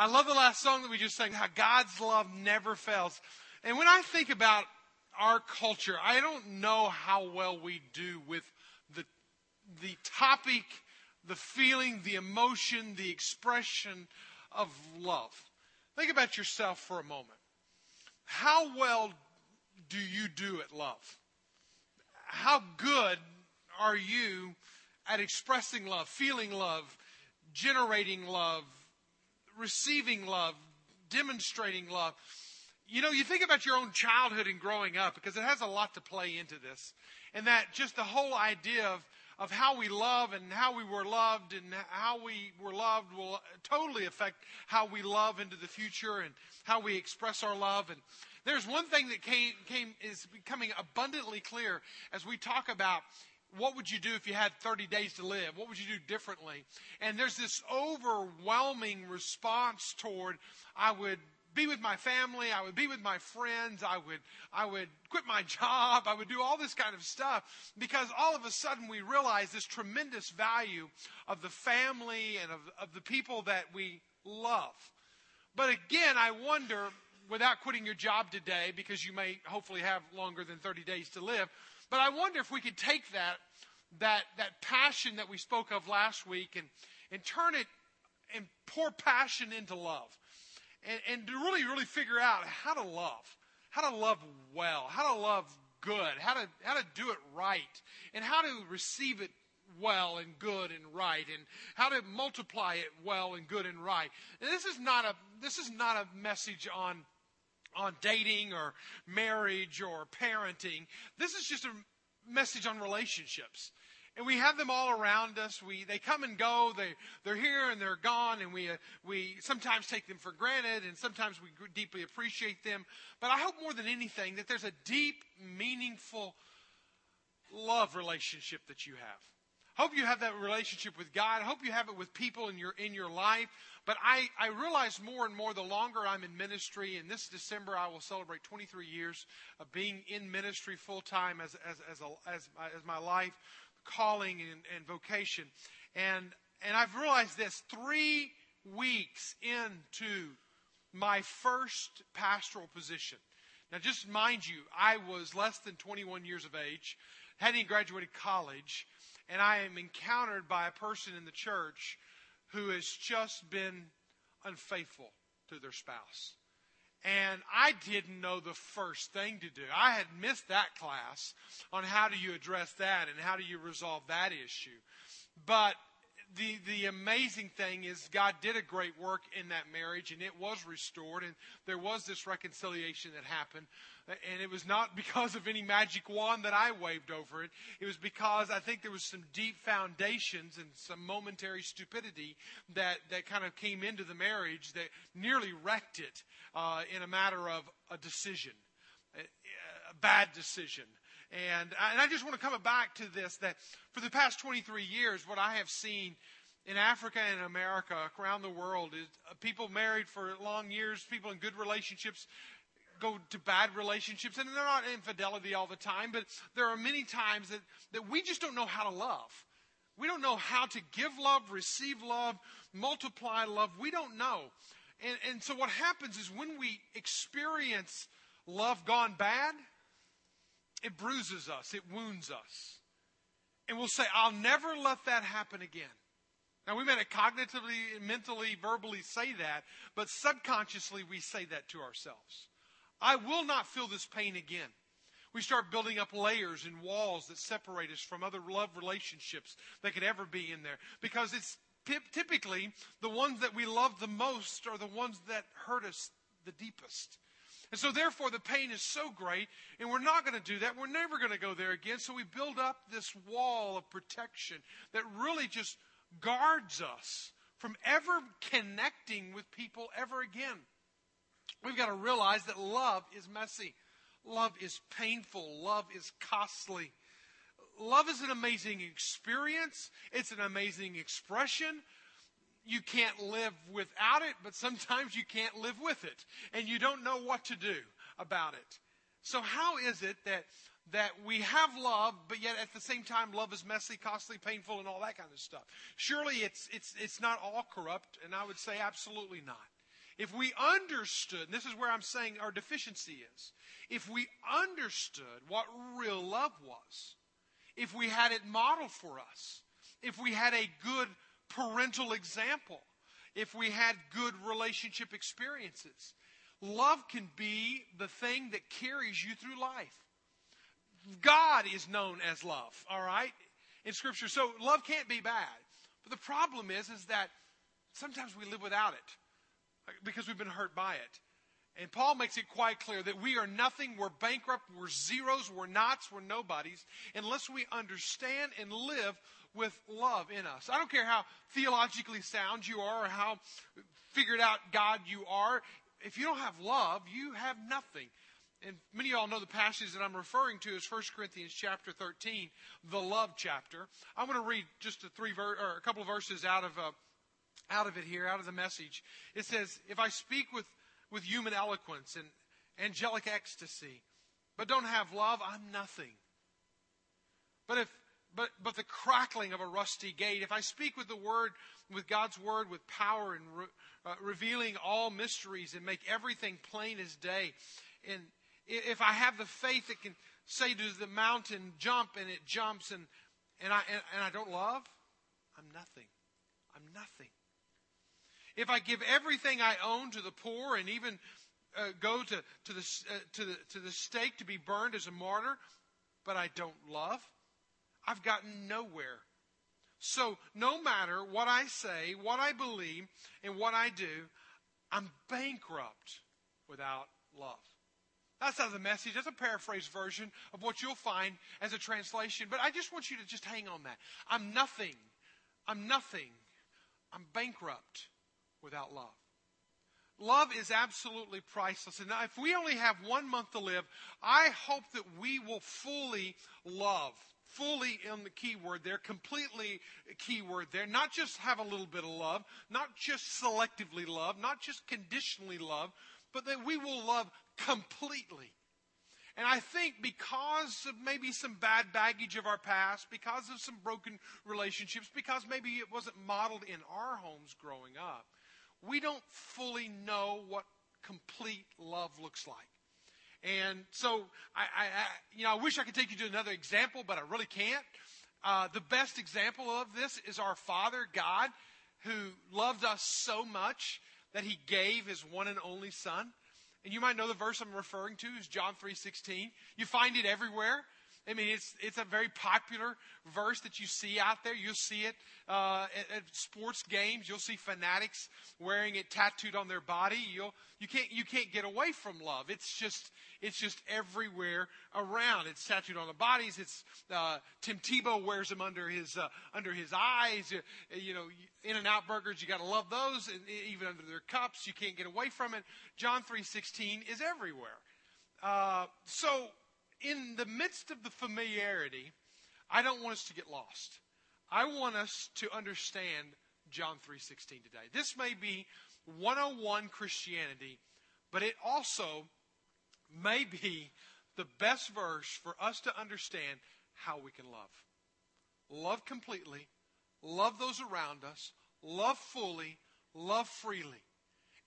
I love the last song that we just sang, how God's love never fails. And when I think about our culture, I don't know how well we do with the topic, the feeling, the emotion, the expression of love. Think about yourself for a moment. How well do you do at love? How good are you at expressing love, feeling love, generating love, receiving love, demonstrating love? You know, you think about your own childhood and growing up, because it has a lot to play into this. And that just the whole idea of how we love and how we were loved and how we were loved will totally affect how we love into the future and how we express our love. And there's one thing that is becoming abundantly clear as we talk about what would you do if you had 30 days to live? What would you do differently? And there's this overwhelming response toward, I would be with my family, I would be with my friends, I would quit my job, I would do all this kind of stuff, because all of a sudden we realize this tremendous value of the family and of the people that we love. But again, I wonder, without quitting your job today, because you may hopefully have longer than 30 days to live, but I wonder if we could take that passion that we spoke of last week and turn it and pour passion into love. And to really, really figure out how to love well, how to love good, how to do it right, and how to receive it well and good and right, and how to multiply it well and good and right. And this is not a message on dating or marriage or parenting. This is just a message on relationships. And we have them all around us. They come and go. They're here and they're gone. And we sometimes take them for granted, and sometimes we deeply appreciate them. But I hope more than anything that there's a deep, meaningful love relationship that you have. I hope you have that relationship with God. I hope you have it with people in your life. But I realize more and more the longer I'm in ministry, and this December I will celebrate 23 years of being in ministry full time as my life, calling and vocation. And I've realized this 3 weeks into my first pastoral position. Now, just mind you, I was less than 21 years of age, hadn't even graduated college, and I am encountered by a person in the church who has just been unfaithful to their spouse. And I didn't know the first thing to do. I had missed that class on how do you address that and how do you resolve that issue. But the amazing thing is God did a great work in that marriage, and it was restored, and there was this reconciliation that happened. And it was not because of any magic wand that I waved over it. It was because I think there was some deep foundations and some momentary stupidity that kind of came into the marriage that nearly wrecked it in a matter of a decision, a bad decision. And I just want to come back to this, that for the past 23 years, what I have seen in Africa and in America, around the world, is people married for long years, people in good relationships go to bad relationships, and they're not infidelity all the time, but there are many times that we just don't know how to love. We don't know how to give love, receive love, multiply love. We don't know. And so what happens is when we experience love gone bad, it bruises us, it wounds us. And we'll say, I'll never let that happen again. Now, we may not cognitively, mentally, verbally say that, but subconsciously we say that to ourselves. I will not feel this pain again. We start building up layers and walls that separate us from other love relationships that could ever be in there. Because it's typically the ones that we love the most are the ones that hurt us the deepest. And so therefore the pain is so great, and we're not going to do that. We're never going to go there again. So we build up this wall of protection that really just guards us from ever connecting with people ever again. We've got to realize that love is messy. Love is painful. Love is costly. Love is an amazing experience. It's an amazing expression. You can't live without it, but sometimes you can't live with it. And you don't know what to do about it. So how is it that we have love, but yet at the same time love is messy, costly, painful, and all that kind of stuff? Surely it's not all corrupt, and I would say absolutely not. If we understood, and this is where I'm saying our deficiency is, if we understood what real love was, if we had it modeled for us, if we had a good parental example, if we had good relationship experiences, love can be the thing that carries you through life. God is known as love, all right, in Scripture. So love can't be bad. But the problem is that sometimes we live without it because we've been hurt by it. And Paul makes it quite clear that we are nothing, we're bankrupt, we're zeros, we're nots, we're nobodies, unless we understand and live with love in us. I don't care how theologically sound you are or how figured out God you are. If you don't have love, you have nothing. And many of y'all know the passage that I'm referring to is 1 Corinthians chapter 13, the love chapter. I'm going to read just a couple of verses out of it here, out of the message. It says, if I speak with human eloquence and angelic ecstasy, but don't have love, I'm nothing. But the crackling of a rusty gate, if I speak with the word, with God's word, with power and revealing all mysteries and make everything plain as day, and if I have the faith that can say to the mountain, jump, and it jumps, and I don't love, I'm nothing. I'm nothing. If I give everything I own to the poor and even go to the stake to be burned as a martyr, but I don't love, I've gotten nowhere. So no matter what I say, what I believe, and what I do, I'm bankrupt without love. That's not the message. That's a paraphrased version of what you'll find as a translation. But I just want you to just hang on that. I'm nothing. I'm nothing. I'm bankrupt without love. Love is absolutely priceless. And if we only have 1 month to live, I hope that we will fully love. Fully in the key word there, completely key word there. Not just have a little bit of love, not just selectively love, not just conditionally love, but that we will love completely. And I think because of maybe some bad baggage of our past, because of some broken relationships, because maybe it wasn't modeled in our homes growing up, we don't fully know what complete love looks like. And so, I wish I could take you to another example, but I really can't. The best example of this is our Father, God, who loved us so much that He gave His one and only Son. And you might know the verse I'm referring to is John 3:16. You find it everywhere. I mean, it's a very popular verse that you see out there. You'll see it at sports games. You'll see fanatics wearing it tattooed on their body. You can't get away from love. It's just everywhere around. It's tattooed on the bodies. It's Tim Tebow wears them under his eyes. You know, In-N-Out burgers. You got to love those, and even under their cups. You can't get away from it. John 3:16 is everywhere. So. In the midst of the familiarity, I don't want us to get lost. I want us to understand John 3:16 today. This may be 101 Christianity, but it also may be the best verse for us to understand how we can love. Love completely, love those around us, love fully, love freely.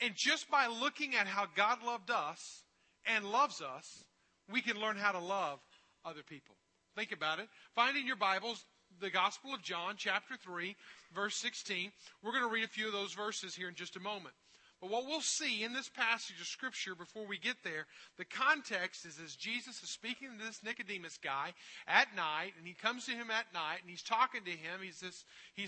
And just by looking at how God loved us and loves us, we can learn how to love other people. Think about it. Find in your Bibles the Gospel of John, chapter 3, verse 16. We're going to read a few of those verses here in just a moment. But what we'll see in this passage of Scripture before we get there, the context is as Jesus is speaking to this Nicodemus guy at night, and He comes to him at night, and He's talking to him. He's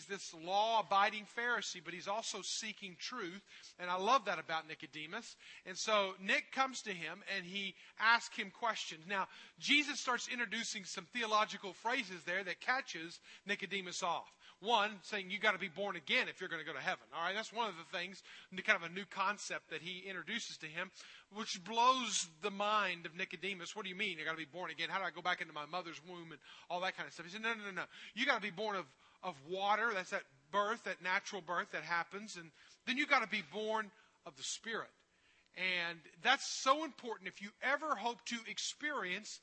this law-abiding Pharisee, but he's also seeking truth, and I love that about Nicodemus. And so Nick comes to him, and he asks him questions. Now, Jesus starts introducing some theological phrases there that catches Nicodemus off. One, saying you got to be born again if you're going to go to heaven. All right, that's one of the things, kind of a new concept that he introduces to him, which blows the mind of Nicodemus. What do you mean you got to be born again? How do I go back into my mother's womb and all that kind of stuff? He said, no. You got to be born of water. That's that birth, that natural birth that happens. And then you got to be born of the Spirit. And that's so important if you ever hope to experience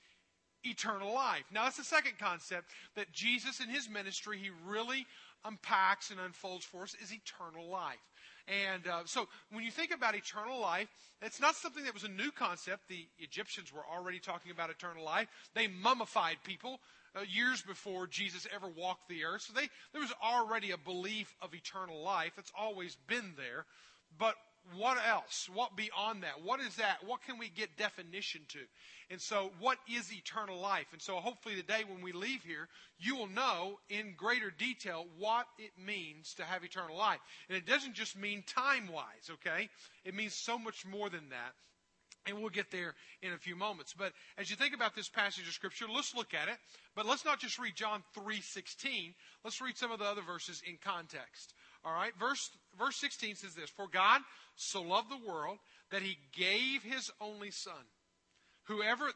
eternal life. Now, that's the second concept that Jesus in His ministry, He really unpacks and unfolds for us, is eternal life. And so when you think about eternal life, it's not something that was a new concept. The Egyptians were already talking about eternal life. They mummified people years before Jesus ever walked the earth. So there was already a belief of eternal life. It's always been there. But what else? What beyond that? What is that? What can we get definition to? And so what is eternal life? And so hopefully today when we leave here, you will know in greater detail what it means to have eternal life. And it doesn't just mean time-wise, okay? It means so much more than that. And we'll get there in a few moments. But as you think about this passage of Scripture, let's look at it. But let's not just read John 3:16. Let's read some of the other verses in context. All right, verse 16 says this: "For God so loved the world that he gave his only Son, whoever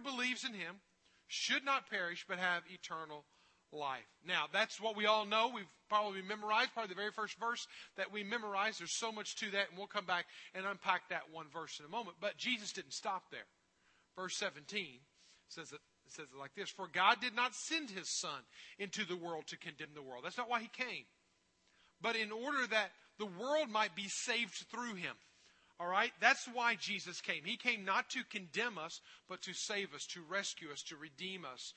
believes in him should not perish but have eternal life." Now, that's what we all know. We've probably memorized, probably the very first verse that we memorized. There's so much to that, and we'll come back and unpack that one verse in a moment. But Jesus didn't stop there. Verse 17 says that. It says it like this: "For God did not send his Son into the world to condemn the world." That's not why he came. But in order that the world might be saved through him. All right? That's why Jesus came. He came not to condemn us, but to save us, to rescue us, to redeem us,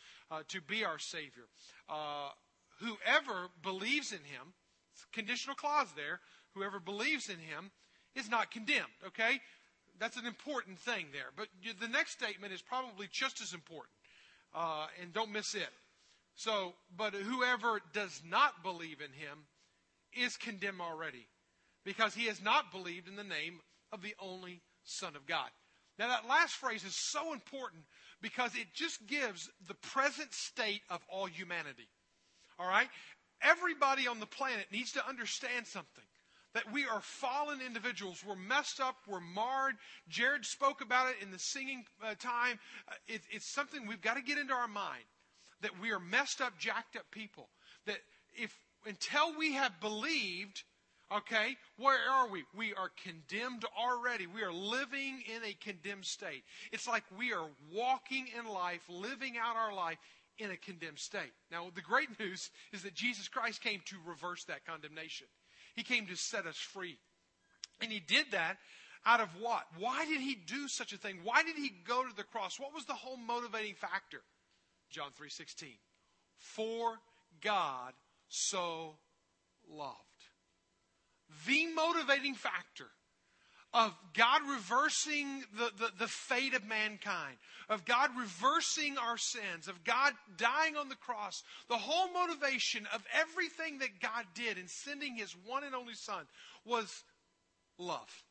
to be our Savior. Whoever believes in him, conditional clause there, whoever believes in him is not condemned. Okay? That's an important thing there. But the next statement is probably just as important. And don't miss it. So, but whoever does not believe in him is condemned already, because he has not believed in the name of the only Son of God. Now, that last phrase is so important because it just gives the present state of all humanity. All right? Everybody on the planet needs to understand something, that we are fallen individuals. We're messed up. We're marred. Jared spoke about it in the singing time. It's something we've got to get into our mind, that we are messed up, jacked up people, that if until we have believed, okay, where are we? We are condemned already. We are living in a condemned state. It's like we are walking in life, living out our life in a condemned state. Now, the great news is that Jesus Christ came to reverse that condemnation. He came to set us free. And he did that out of what? Why did he do such a thing? Why did he go to the cross? What was the whole motivating factor? John 3:16. For God so loved. The motivating factor of God reversing the fate of mankind, of God reversing our sins, of God dying on the cross, the whole motivation of everything that God did in sending his one and only Son was love.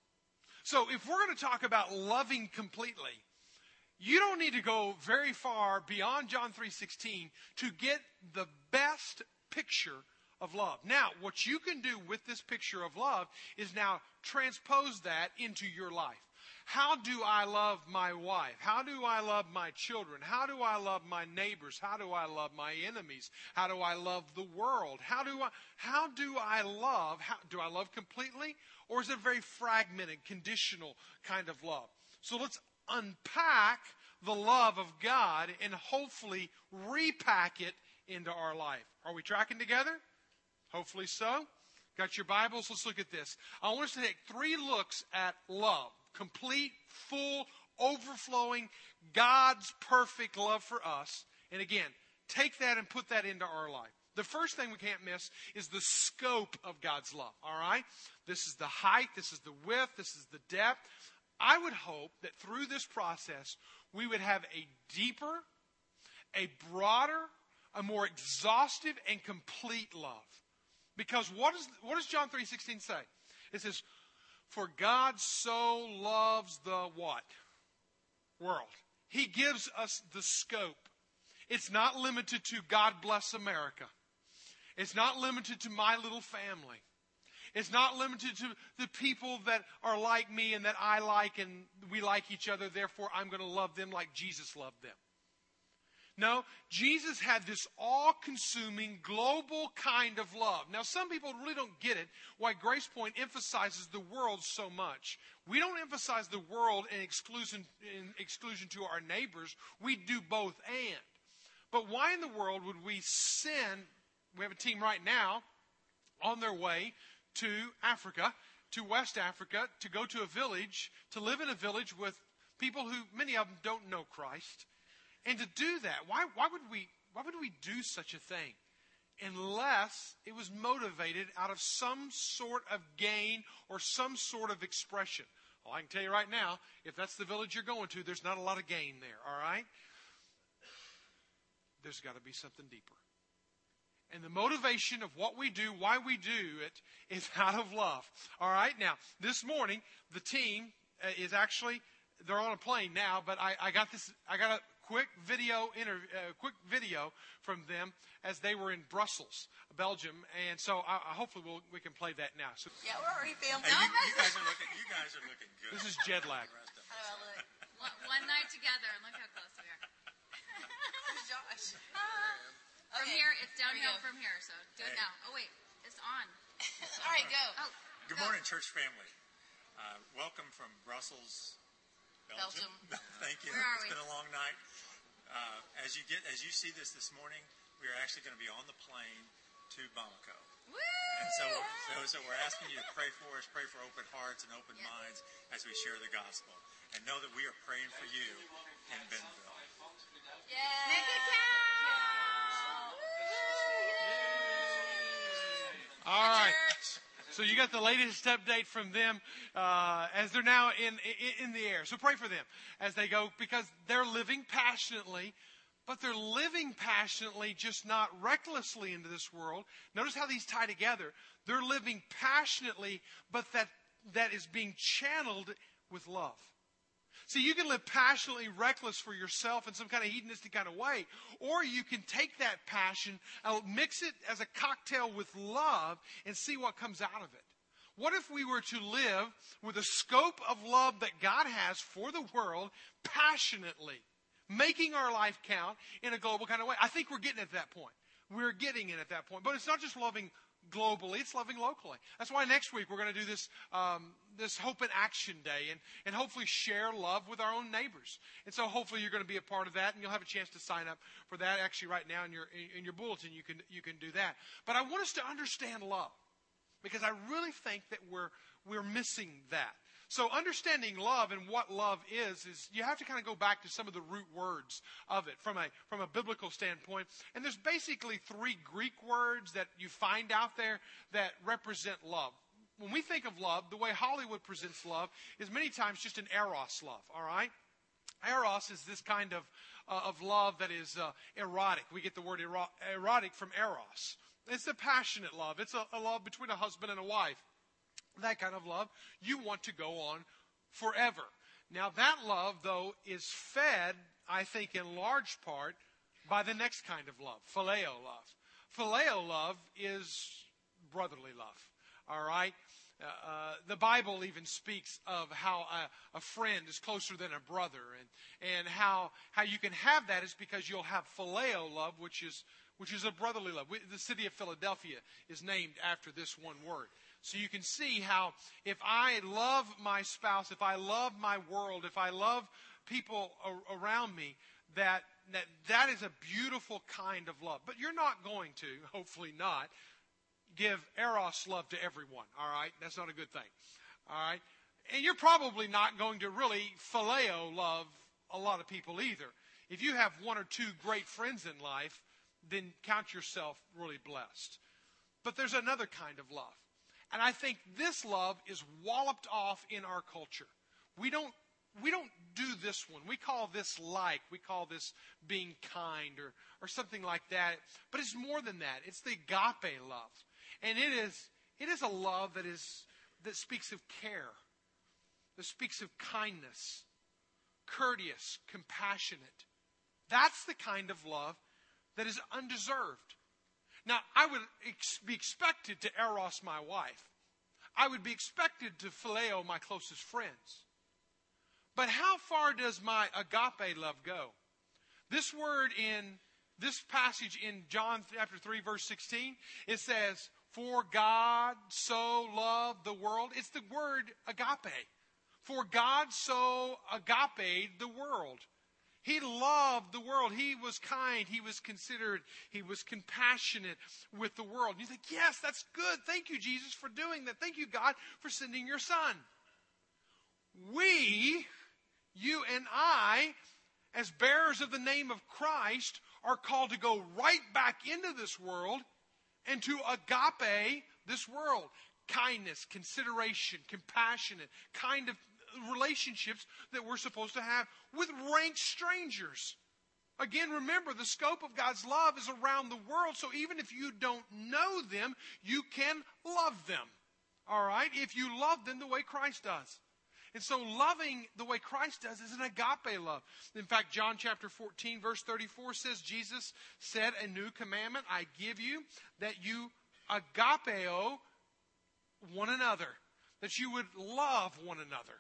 So if we're going to talk about loving completely, you don't need to go very far beyond John 3:16 to get the best picture of love. Now, what you can do with this picture of love is now transpose that into your life. How do I love my wife? How do I love my children? How do I love my neighbors? How do I love my enemies? How do I love the world? How do I love? How do I love completely? Or is it a very fragmented, conditional kind of love? So let's unpack the love of God and hopefully repack it into our life. Are we tracking together? Hopefully so. Got your Bibles? Let's look at this. I want us to take three looks at love. Complete, full, overflowing, God's perfect love for us. And again, take that and put that into our life. The first thing we can't miss is the scope of God's love. All right? This is the height. This is the width. This is the depth. I would hope that through this process, we would have a deeper, a broader, a more exhaustive and complete love. Because what does John 3:16 say? It says, "For God so loves the" what? World. He gives us the scope. It's not limited to God bless America. It's not limited to my little family. It's not limited to the people that are like me and that I like and we like each other. Therefore, I'm going to love them like Jesus loved them. No, Jesus had this all-consuming, global kind of love. Now, some people really don't get it, why Grace Point emphasizes the world so much. We don't emphasize the world in exclusion to our neighbors. We do both and. But why in the world would we send, we have a team right now on their way to Africa, to West Africa, to go to a village, to live in a village with people who, many of them, don't know Christ. And to do that, why would we do such a thing? Unless it was motivated out of some sort of gain or some sort of expression. Well, I can tell you right now, if that's the village you're going to, there's not a lot of gain there, all right? There's got to be something deeper. And the motivation of what we do, why we do it, is out of love. All right, now, this morning, the team is actually, they're on a plane now, but I got a quick video from them as they were in Brussels, Belgium, and so hopefully we can play that now. So, yeah, we're already filmed. Hey, you guys are looking good. This is jet lag. Oh, look, one night together, and look how close we are. This is Josh. From here, it's downhill from here, so do it now. Oh, wait, it's on. All right, go. Oh, good morning, church family. Welcome from Brussels, Belgium. Thank you. It's been a long night. As you see this morning, we are actually going to be on the plane to Bamako. Woo! And so we're asking you to pray for us, pray for open hearts and open minds as we share the gospel, and know that we are praying for you in Benville. Yeah. Make it count. Woo! All right. So you got the latest update from them as they're now in the air. So pray for them as they go, because they're living passionately, but they're living passionately, just not recklessly into this world. Notice how these tie together. They're living passionately, but that is being channeled with love. See, you can live passionately reckless for yourself in some kind of hedonistic kind of way, or you can take that passion and mix it as a cocktail with love and see what comes out of it. What if we were to live with a scope of love that God has for the world passionately, making our life count in a global kind of way? I think we're getting at that point. We're getting it at that point. But it's not just loving globally, it's loving locally. That's why next week we're going to do this this Hope in Action Day, and hopefully share love with our own neighbors. And so hopefully you're going to be a part of that, and you'll have a chance to sign up for that. Actually, right now in your bulletin, you can do that. But I want us to understand love, because I really think that we're missing that. So understanding love and what love is you have to kind of go back to some of the root words of it from a biblical standpoint. And there's basically 3 Greek words that you find out there that represent love. When we think of love, the way Hollywood presents love is many times just an eros love, all right? Eros is this kind of love that is erotic. We get the word erotic from eros. It's a passionate love. It's a love between a husband and a wife. That kind of love, you want to go on forever. Now, that love, though, is fed, I think, in large part by the next kind of love, phileo love. Phileo love is brotherly love, all right? The Bible even speaks of how a friend is closer than a brother, and how you can have that is because you'll have phileo love, which is a brotherly love. The city of Philadelphia is named after this one word. So you can see how if I love my spouse, if I love my world, if I love people around me, that is a beautiful kind of love. But you're not going to, hopefully not, give eros love to everyone, all right? That's not a good thing, all right? And you're probably not going to really phileo love a lot of people either. If you have 1 or 2 great friends in life, then count yourself really blessed. But there's another kind of love. And I think this love is walloped off in our culture. We don't do this one. We call this like. We call this being kind or something like that. But it's more than that. It's the agape love. And it is a love that speaks of care, that speaks of kindness, courteous, compassionate. That's the kind of love that is undeserved. Now, I would be expected to eros my wife. I would be expected to phileo my closest friends. But how far does my agape love go? This word in this passage in John chapter 3, verse 16, it says, "For God so loved the world." It's the word agape. For God so agape the world. He loved the world. He was kind. He was considerate. He was compassionate with the world. And you think, yes, that's good. Thank you, Jesus, for doing that. Thank you, God, for sending your son. We, you and I, as bearers of the name of Christ, are called to go right back into this world and to agape this world. Kindness, consideration, compassionate, kind of relationships that we're supposed to have with rank strangers. Again, remember, the scope of God's love is around the world, so even if you don't know them, you can love them. All right? If you love them the way Christ does. And so loving the way Christ does is an agape love. In fact, John chapter 14, verse 34 says, Jesus said, a new commandment I give you, that you agapeo one another, that you would love one another.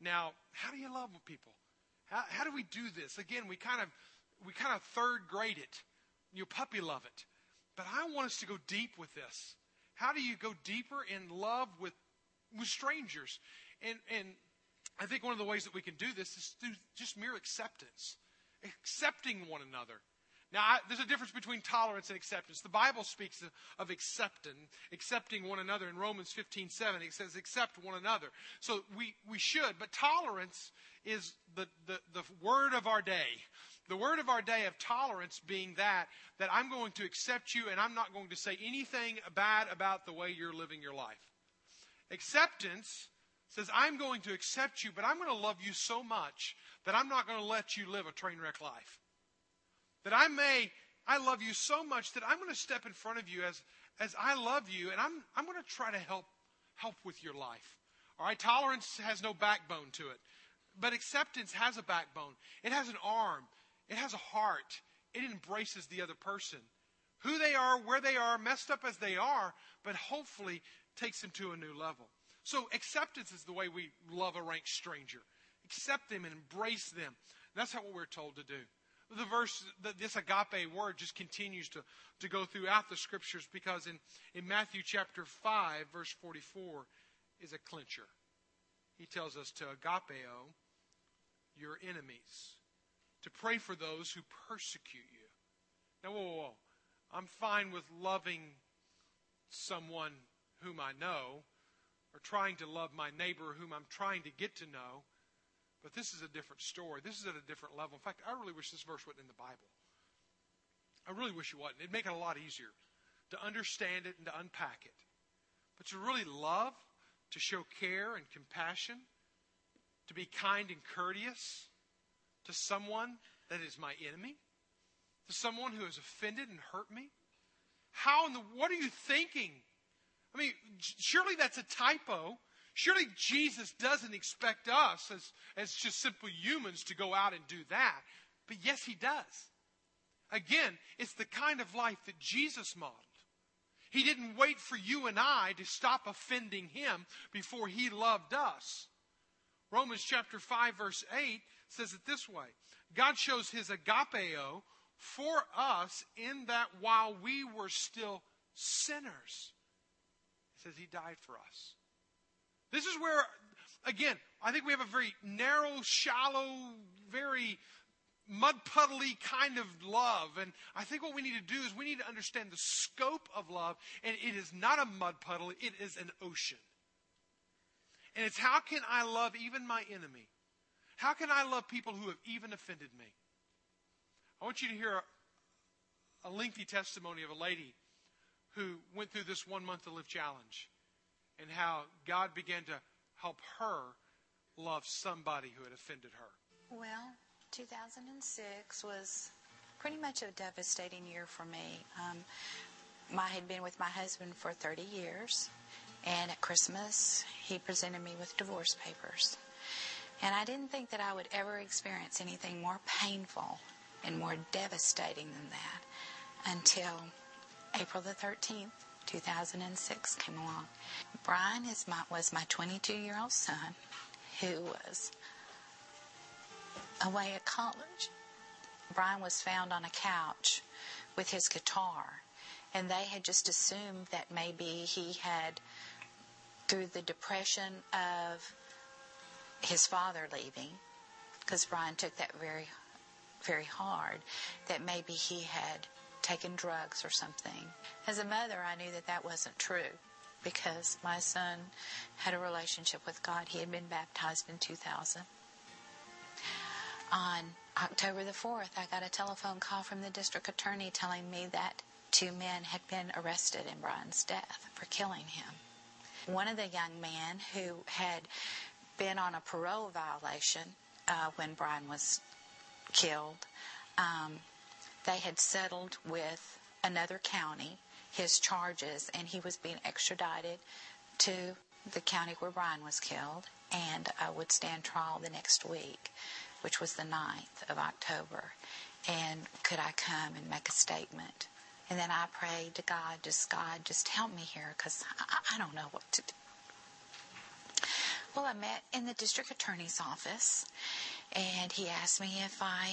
Now, how do you love people? How do we do this? Again, we kind of third grade it. You puppy love it. But I want us to go deep with this. How do you go deeper in love with strangers? And I think one of the ways that we can do this is through just mere acceptance, accepting one another. Now, there's a difference between tolerance and acceptance. The Bible speaks of accepting one another. In Romans 15:7, it says, accept one another. So we should, but tolerance is the word of our day. The word of our day of tolerance being that I'm going to accept you and I'm not going to say anything bad about the way you're living your life. Acceptance says, I'm going to accept you, but I'm going to love you so much that I'm not going to let you live a train wreck life. That I love you so much that I'm going to step in front of you as I love you, and I'm going to try to help with your life. All right, tolerance has no backbone to it, but acceptance has a backbone. It has an arm. It has a heart. It embraces the other person, who they are, where they are, messed up as they are, but hopefully takes them to a new level. So acceptance is the way we love a rank stranger. Accept them and embrace them. That's what we're told to do. The verse, this agape word just continues to go throughout the scriptures, because in Matthew chapter 5, verse 44 is a clincher. He tells us to agapeo your enemies, to pray for those who persecute you. Now, whoa. I'm fine with loving someone whom I know, or trying to love my neighbor whom I'm trying to get to know. But this is a different story. This is at a different level. In fact, I really wish this verse wasn't in the Bible. I really wish it wasn't. It'd make it a lot easier to understand it and to unpack it. But to really love, to show care and compassion, to be kind and courteous to someone that is my enemy, to someone who has offended and hurt me. What are you thinking? I mean, surely that's a typo. Surely Jesus doesn't expect us as just simple humans to go out and do that. But yes, he does. Again, it's the kind of life that Jesus modeled. He didn't wait for you and I to stop offending him before he loved us. Romans chapter 5, verse 8 says it this way. God shows his agapeo for us in that while we were still sinners, says he died for us. This is where, again, I think we have a very narrow, shallow, very mud puddly kind of love. And I think what we need to do is we need to understand the scope of love. And it is not a mud puddle. It is an ocean. And it's, how can I love even my enemy? How can I love people who have even offended me? I want you to hear a lengthy testimony of a lady who went through this 1 month to live challenge, and how God began to help her love somebody who had offended her. Well, 2006 was pretty much a devastating year for me. I had been with my husband for 30 years, and at Christmas, he presented me with divorce papers. And I didn't think that I would ever experience anything more painful and more devastating than that, until April the 13th, 2006 came along. Brian was my 22-year-old son, who was away at college. Brian was found on a couch with his guitar, and they had just assumed that maybe he had, through the depression of his father leaving, because Brian took that very very hard, that maybe he had taken drugs or something. As a mother, I knew that that wasn't true, because my son had a relationship with God. He had been baptized in 2000. On October the 4th, I got a telephone call from the district attorney telling me that 2 men had been arrested in Brian's death for killing him. One of the young men who had been on a parole violation when Brian was killed, they had settled with another county his charges, and he was being extradited to the county where Brian was killed, and would stand trial the next week, which was the 9th of October. And could I come and make a statement? And then I prayed to God, just help me here, because I don't know what to do. Well, I met in the district attorney's office, and he asked me if I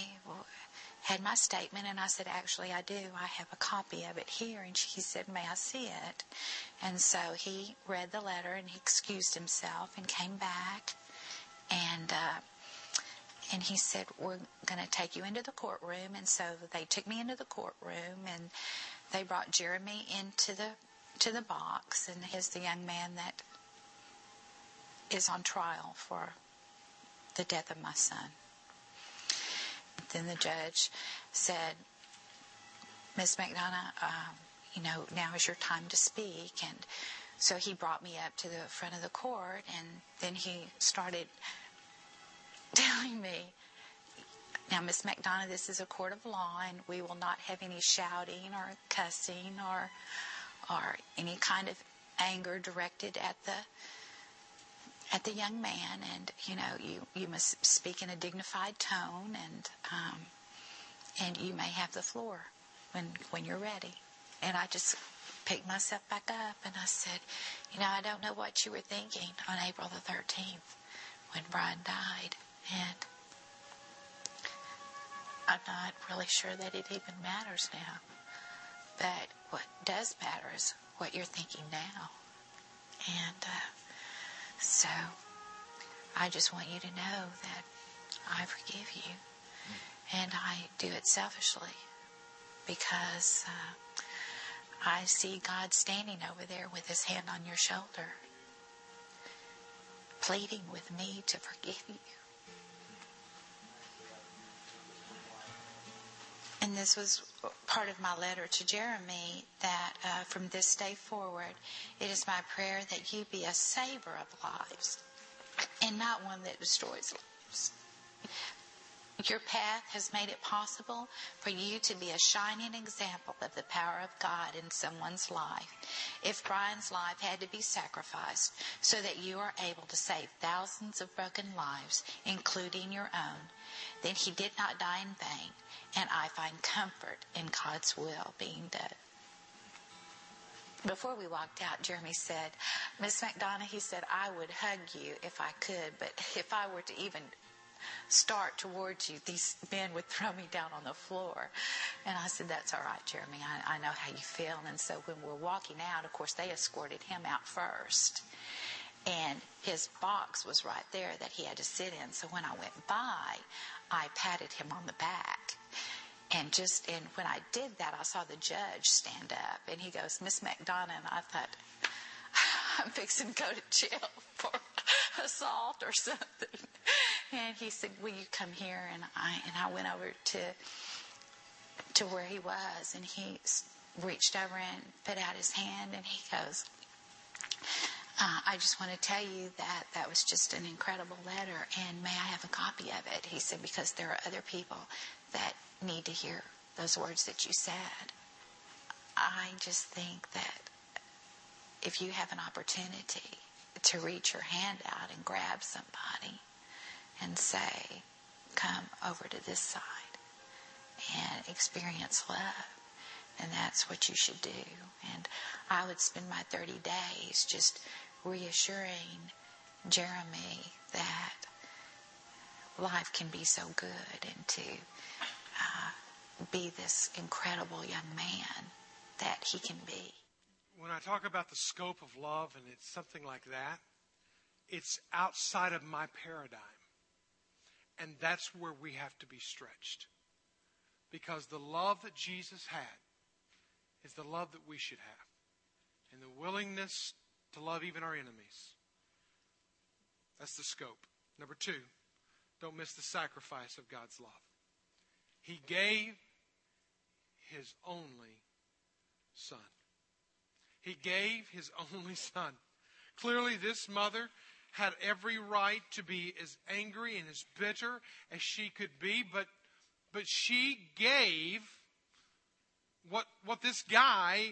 had my statement, and I said, actually, I do. I have a copy of it here. And he said, may I see it? And so he read the letter, and he excused himself and came back, and he said, we're going to take you into the courtroom. And so they took me into the courtroom, and they brought Jeremy into the box, and he's the young man that is on trial for the death of my son. Then the judge said, Miss McDonough, now is your time to speak. And so he brought me up to the front of the court, and then he started telling me, now, Miss McDonough, this is a court of law, and we will not have any shouting or cussing or any kind of anger directed at the young man, and you must speak in a dignified tone, and you may have the floor when you're ready. And I just picked myself back up, and I said, I don't know what you were thinking on April the 13th when Brian died, and I'm not really sure that it even matters now. But what does matter is what you're thinking now. And so I just want you to know that I forgive you, and I do it selfishly because I see God standing over there with his hand on your shoulder, pleading with me to forgive you. And this was part of my letter to Jeremy, that from this day forward, it is my prayer that you be a saver of lives and not one that destroys lives. Your path has made it possible for you to be a shining example of the power of God in someone's life. If Brian's life had to be sacrificed so that you are able to save thousands of broken lives, including your own, then he did not die in vain, and I find comfort in God's will being done. Before we walked out, Jeremy said, Miss McDonough, he said, I would hug you if I could, but if I were to even start towards you, these men would throw me down on the floor. And I said, that's all right, Jeremy. I know how you feel. And so when we're walking out, of course, they escorted him out first. And his box was right there that he had to sit in. So when I went by, I patted him on the back. And when I did that, I saw the judge stand up. And he goes, Miss McDonough. And I thought, I'm fixing to go to jail for assault or something. And he said, will you come here? And I went over to where he was, and he reached over and put out his hand, and he goes, I just want to tell you that that was just an incredible letter, and may I have a copy of it? He said, because there are other people that need to hear those words that you said. I just think that if you have an opportunity to reach your hand out and grab somebody and say, come over to this side and experience love, and that's what you should do. And I would spend my 30 days just reassuring Jeremy that life can be so good, and to be this incredible young man that he can be. When I talk about the scope of love, and it's something like that, it's outside of my paradigm. And that's where we have to be stretched. Because the love that Jesus had is the love that we should have. And the willingness to love even our enemies. That's the scope. Number two, don't miss the sacrifice of God's love. He gave His only Son. He gave His only Son. Clearly, this mother had every right to be as angry and as bitter as she could be, but she gave what this guy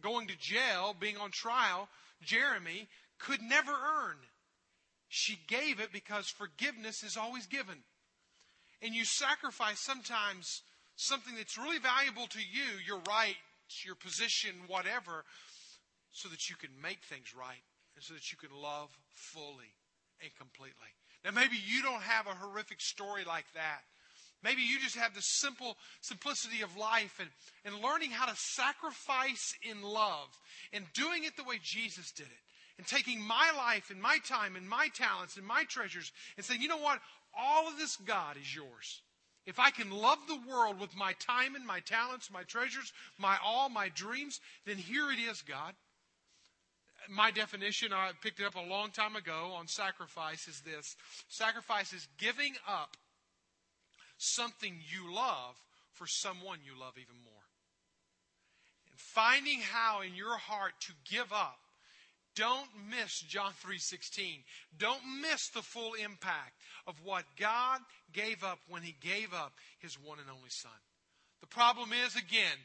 going to jail, being on trial, Jeremy, could never earn. She gave it because forgiveness is always given. And you sacrifice sometimes something that's really valuable to you, your rights, your position, whatever, so that you can make things right and so that you can love fully and completely. Now, maybe you don't have a horrific story like that. Maybe you just have the simplicity of life and learning how to sacrifice in love and doing it the way Jesus did it. And taking my life and my time and my talents and my treasures and saying, you know what? All of this, God, is yours. If I can love the world with my time and my talents, my treasures, my all, my dreams, then here it is, God. My definition, I picked it up a long time ago on sacrifice, is this. Sacrifice is giving up something you love for someone you love even more. And finding how in your heart to give up. Don't miss John 3:16. Don't miss the full impact of what God gave up when He gave up His one and only Son. The problem is, again,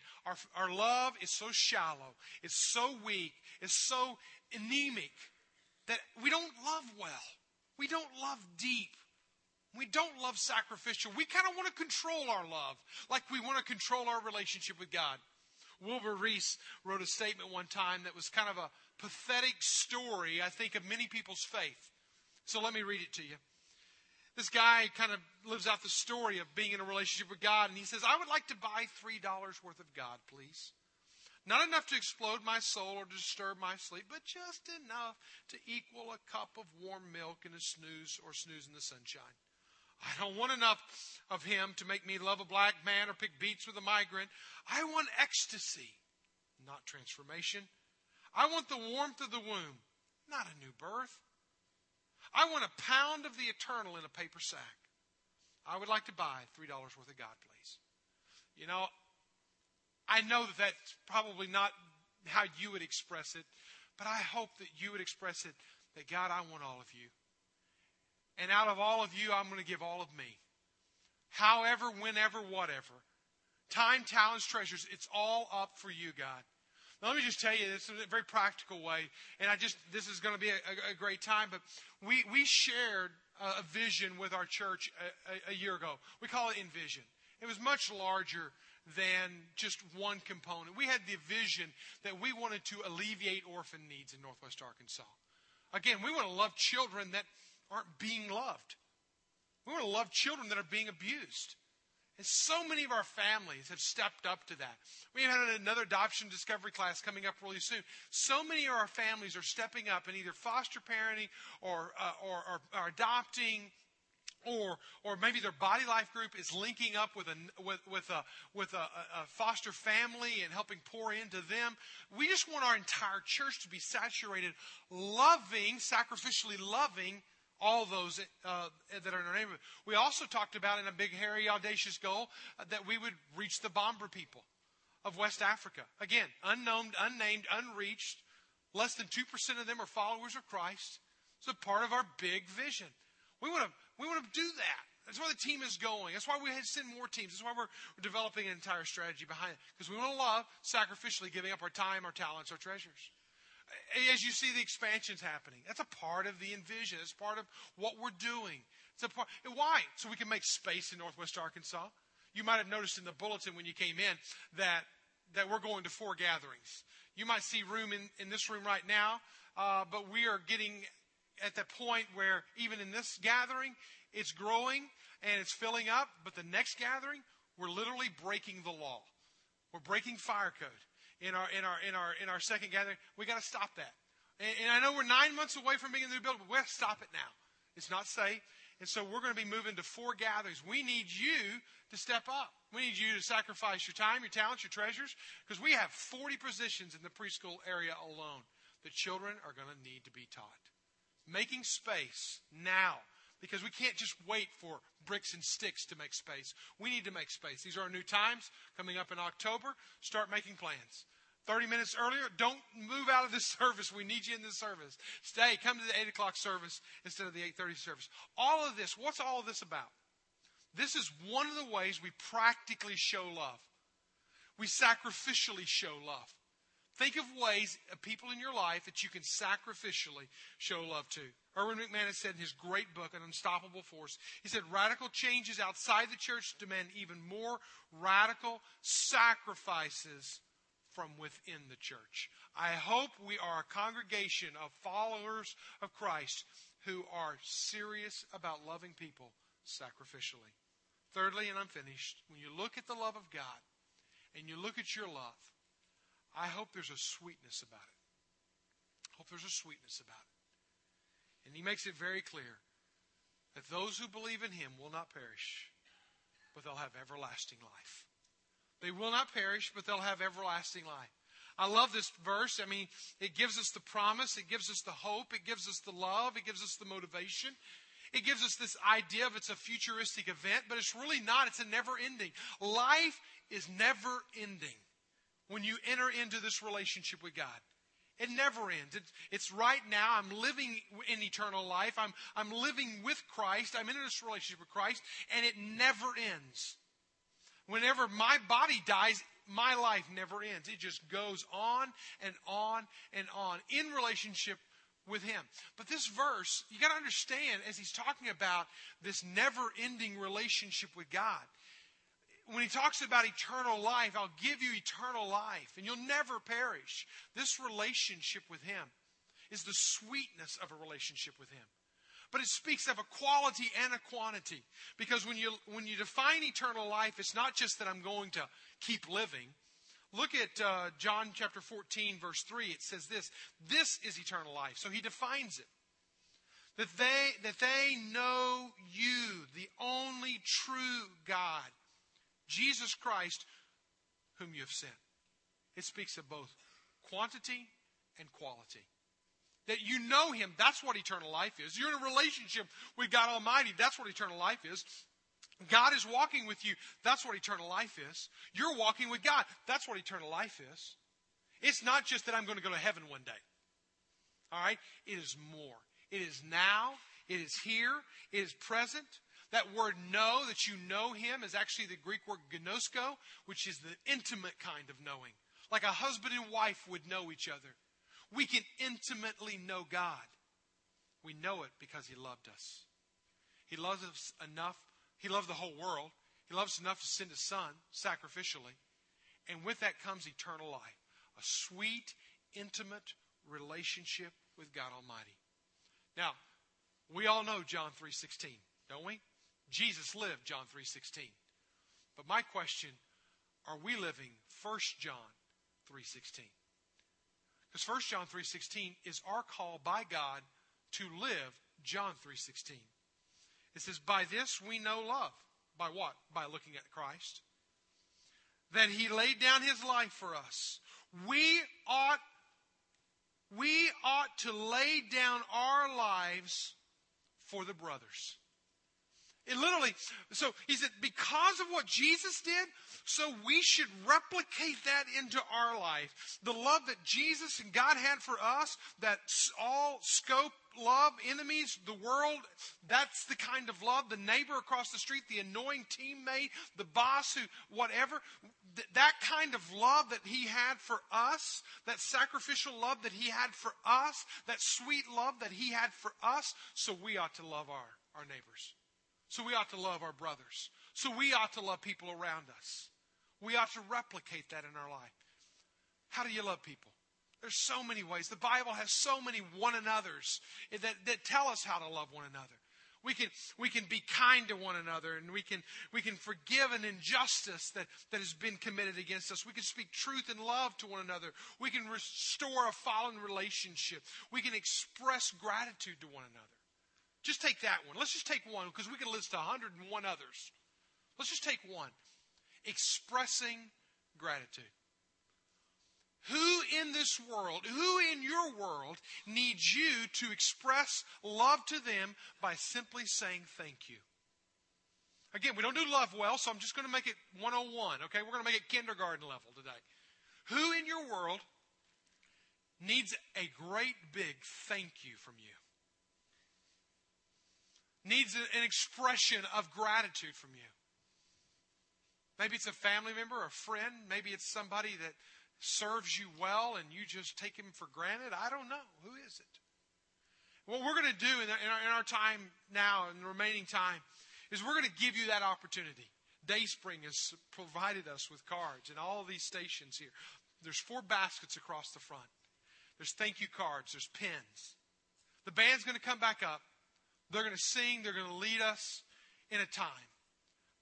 our love is so shallow, it's so weak, it's so anemic that we don't love well. We don't love deep. We don't love sacrificial. We kind of want to control our love, like we want to control our relationship with God. Wilbur Reese wrote a statement one time that was kind of a pathetic story, I think, of many people's faith. So let me read it to you. This guy kind of lives out the story of being in a relationship with God, and he says, I would like to buy $3 worth of God, please. Not enough to explode my soul or disturb my sleep, but just enough to equal a cup of warm milk and a snooze or snooze in the sunshine. I don't want enough of him to make me love a black man or pick beets with a migrant. I want ecstasy, not transformation. I want the warmth of the womb, not a new birth. I want a pound of the eternal in a paper sack. I would like to buy $3 worth of God, please. You know, I know that that's probably not how you would express it, but I hope that you would express it that, God, I want all of you. And out of all of you, I'm going to give all of me. However, whenever, whatever. Time, talents, treasures, it's all up for you, God. Now, let me just tell you, this is a very practical way. And this is going to be a great time. But we shared a vision with our church a year ago. We call it Envision. It was much larger than just one component. We had the vision that we wanted to alleviate orphan needs in Northwest Arkansas. Again, we want to love children that aren't being loved. We want to love children that are being abused. And so many of our families have stepped up to that. We have another adoption discovery class coming up really soon. So many of our families are stepping up and either foster parenting or adopting, or maybe their body life group is linking up with a foster family and helping pour into them. We just want our entire church to be saturated, loving, sacrificially loving all those that are in our neighborhood. We also talked about in a big, hairy, audacious goal that we would reach the Bambara people of West Africa. Again, unknown, unnamed, unreached. Less than 2% of them are followers of Christ. It's a part of our big vision. We want to do that. That's why the team is going. That's why we had to send more teams. That's why we're developing an entire strategy behind it. Because we want to love sacrificially giving up our time, our talents, our treasures. As you see the expansions happening, that's a part of the Envision. It's part of what we're doing. It's a part. Why? So we can make space in Northwest Arkansas. You might have noticed in the bulletin when you came in that we're going to 4 gatherings. You might see room in this room right now, but we are getting at the point where even in this gathering, it's growing and it's filling up. But the next gathering, we're literally breaking the law. We're breaking fire code. In our second gathering, we got to stop that. And I know we're 9 months away from being in the new building, but we have to stop it now. It's not safe. And so we're going to be moving to 4 gatherings. We need you to step up. We need you to sacrifice your time, your talents, your treasures, because we have 40 positions in the preschool area alone. The children are going to need to be taught. Making space now, because we can't just wait for bricks and sticks to make space. We need to make space. These are our new times coming up in October. Start making plans. 30 minutes earlier, don't move out of this service. We need you in this service. Stay, come to the 8 o'clock service instead of the 8:30 service. All of this, what's all of this about? This is one of the ways we practically show love. We sacrificially show love. Think of ways of people in your life that you can sacrificially show love to. Erwin McManus said in his great book, An Unstoppable Force, he said, radical changes outside the church demand even more radical sacrifices from within the church. I hope we are a congregation of followers of Christ who are serious about loving people sacrificially. Thirdly, and I'm finished, when you look at the love of God and you look at your love, I hope there's a sweetness about it. I hope there's a sweetness about it. And he makes it very clear that those who believe in him will not perish, but they'll have everlasting life. They will not perish, but they'll have everlasting life. I love this verse. I mean, it gives us the promise. It gives us the hope. It gives us the love. It gives us the motivation. It gives us this idea of it's a futuristic event, but it's really not. It's a never ending. Life is never ending when you enter into this relationship with God. It never ends. It's right now. I'm living in eternal life. I'm living with Christ. I'm in this relationship with Christ, and it never ends. Whenever my body dies, my life never ends. It just goes on and on and on in relationship with him. But this verse, you got to understand, as he's talking about this never-ending relationship with God, when he talks about eternal life, I'll give you eternal life and you'll never perish. This relationship with him is the sweetness of a relationship with him. But it speaks of a quality and a quantity. Because when you define eternal life, it's not just that I'm going to keep living. Look at John chapter 14, verse 3. It says this, this is eternal life. So he defines it. That they know you, the only true God, Jesus Christ, whom you have sent. It speaks of both quantity and quality. That you know him, that's what eternal life is. You're in a relationship with God Almighty, that's what eternal life is. God is walking with you, that's what eternal life is. You're walking with God, that's what eternal life is. It's not just that I'm going to go to heaven one day. All right? It is more. It is now, it is here, it is present. That word know, that you know him, is actually the Greek word gnosko, which is the intimate kind of knowing. Like a husband and wife would know each other. We can intimately know God. We know it because he loved us. He loves us enough. He loved the whole world. He loves us enough to send his son sacrificially. And with that comes eternal life. A sweet, intimate relationship with God Almighty. Now, we all know John 3:16, don't we? Jesus lived John 3:16. But my question, are we living 1 John 3:16? Because 1 John 3:16 is our call by God to live John 3:16. It says, by this we know love. By what? By looking at Christ. That he laid down his life for us. We ought to lay down our lives for the brothers. It literally, so he said, because of what Jesus did, so we should replicate that into our life. The love that Jesus and God had for us, that all scope, love, enemies, the world, that's the kind of love. The neighbor across the street, the annoying teammate, the boss, who, whatever. That kind of love that he had for us, that sacrificial love that he had for us, that sweet love that he had for us, so we ought to love our neighbors. So we ought to love our brothers. So we ought to love people around us. We ought to replicate that in our life. How do you love people? There's so many ways. The Bible has so many one another's that tell us how to love one another. We can be kind to one another, and we can forgive an injustice that has been committed against us. We can speak truth and love to one another. We can restore a fallen relationship. We can express gratitude to one another. Just take that one. Let's just take one, because we could list 101 others. Let's just take one. Expressing gratitude. Who in this world, who in your world needs you to express love to them by simply saying thank you? Again, we don't do love well, so I'm just going to make it 101, okay? We're going to make it kindergarten level today. Who in your world needs a great big thank you from you? Needs an expression of gratitude from you? Maybe it's a family member, a friend. Maybe it's somebody that serves you well and you just take him for granted. I don't know. Who is it? What we're going to do in our time now, in the remaining time, is we're going to give you that opportunity. Dayspring has provided us with cards in all these stations here. There's 4 baskets across the front. There's thank you cards. There's pins. The band's going to come back up. They're going to sing. They're going to lead us in a time.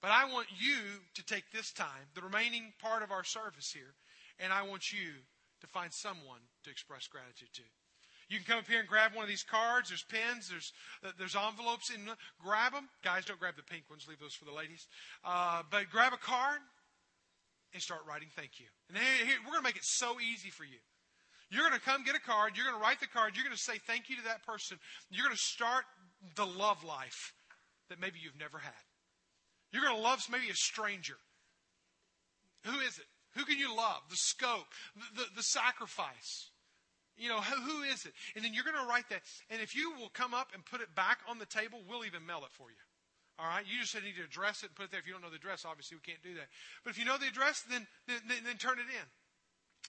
But I want you to take this time, the remaining part of our service here, and I want you to find someone to express gratitude to. You can come up here and grab one of these cards. There's pens. There's envelopes. Grab them. Guys, don't grab the pink ones. Leave those for the ladies. But grab a card and start writing thank you. And here, we're going to make it so easy for you. You're going to come get a card. You're going to write the card. You're going to say thank you to that person. You're going to start the love life that maybe you've never had. You're going to love maybe a stranger. Who is it? Who can you love? The scope, the sacrifice. You know, who is it? And then you're going to write that. And if you will come up and put it back on the table, we'll even mail it for you. All right? You just need to address it and put it there. If you don't know the address, obviously we can't do that. But if you know the address, then turn it in.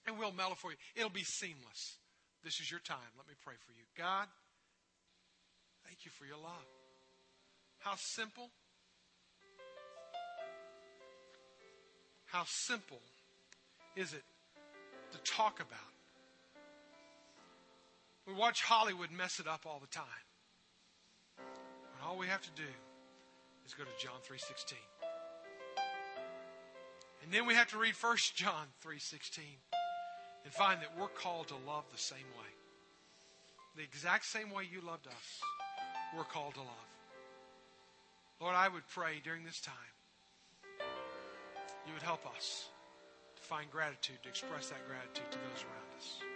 And we'll mail it for you. It'll be seamless. This is your time. Let me pray for you. God, thank you for your love. How simple. How simple is it to talk about? We watch Hollywood mess it up all the time. And all we have to do is go to John 3:16. And then we have to read 1 John 3:16 and find that we're called to love the same way. The exact same way you loved us, we're called to love. Lord, I would pray during this time you would help us to find gratitude, to express that gratitude to those around us.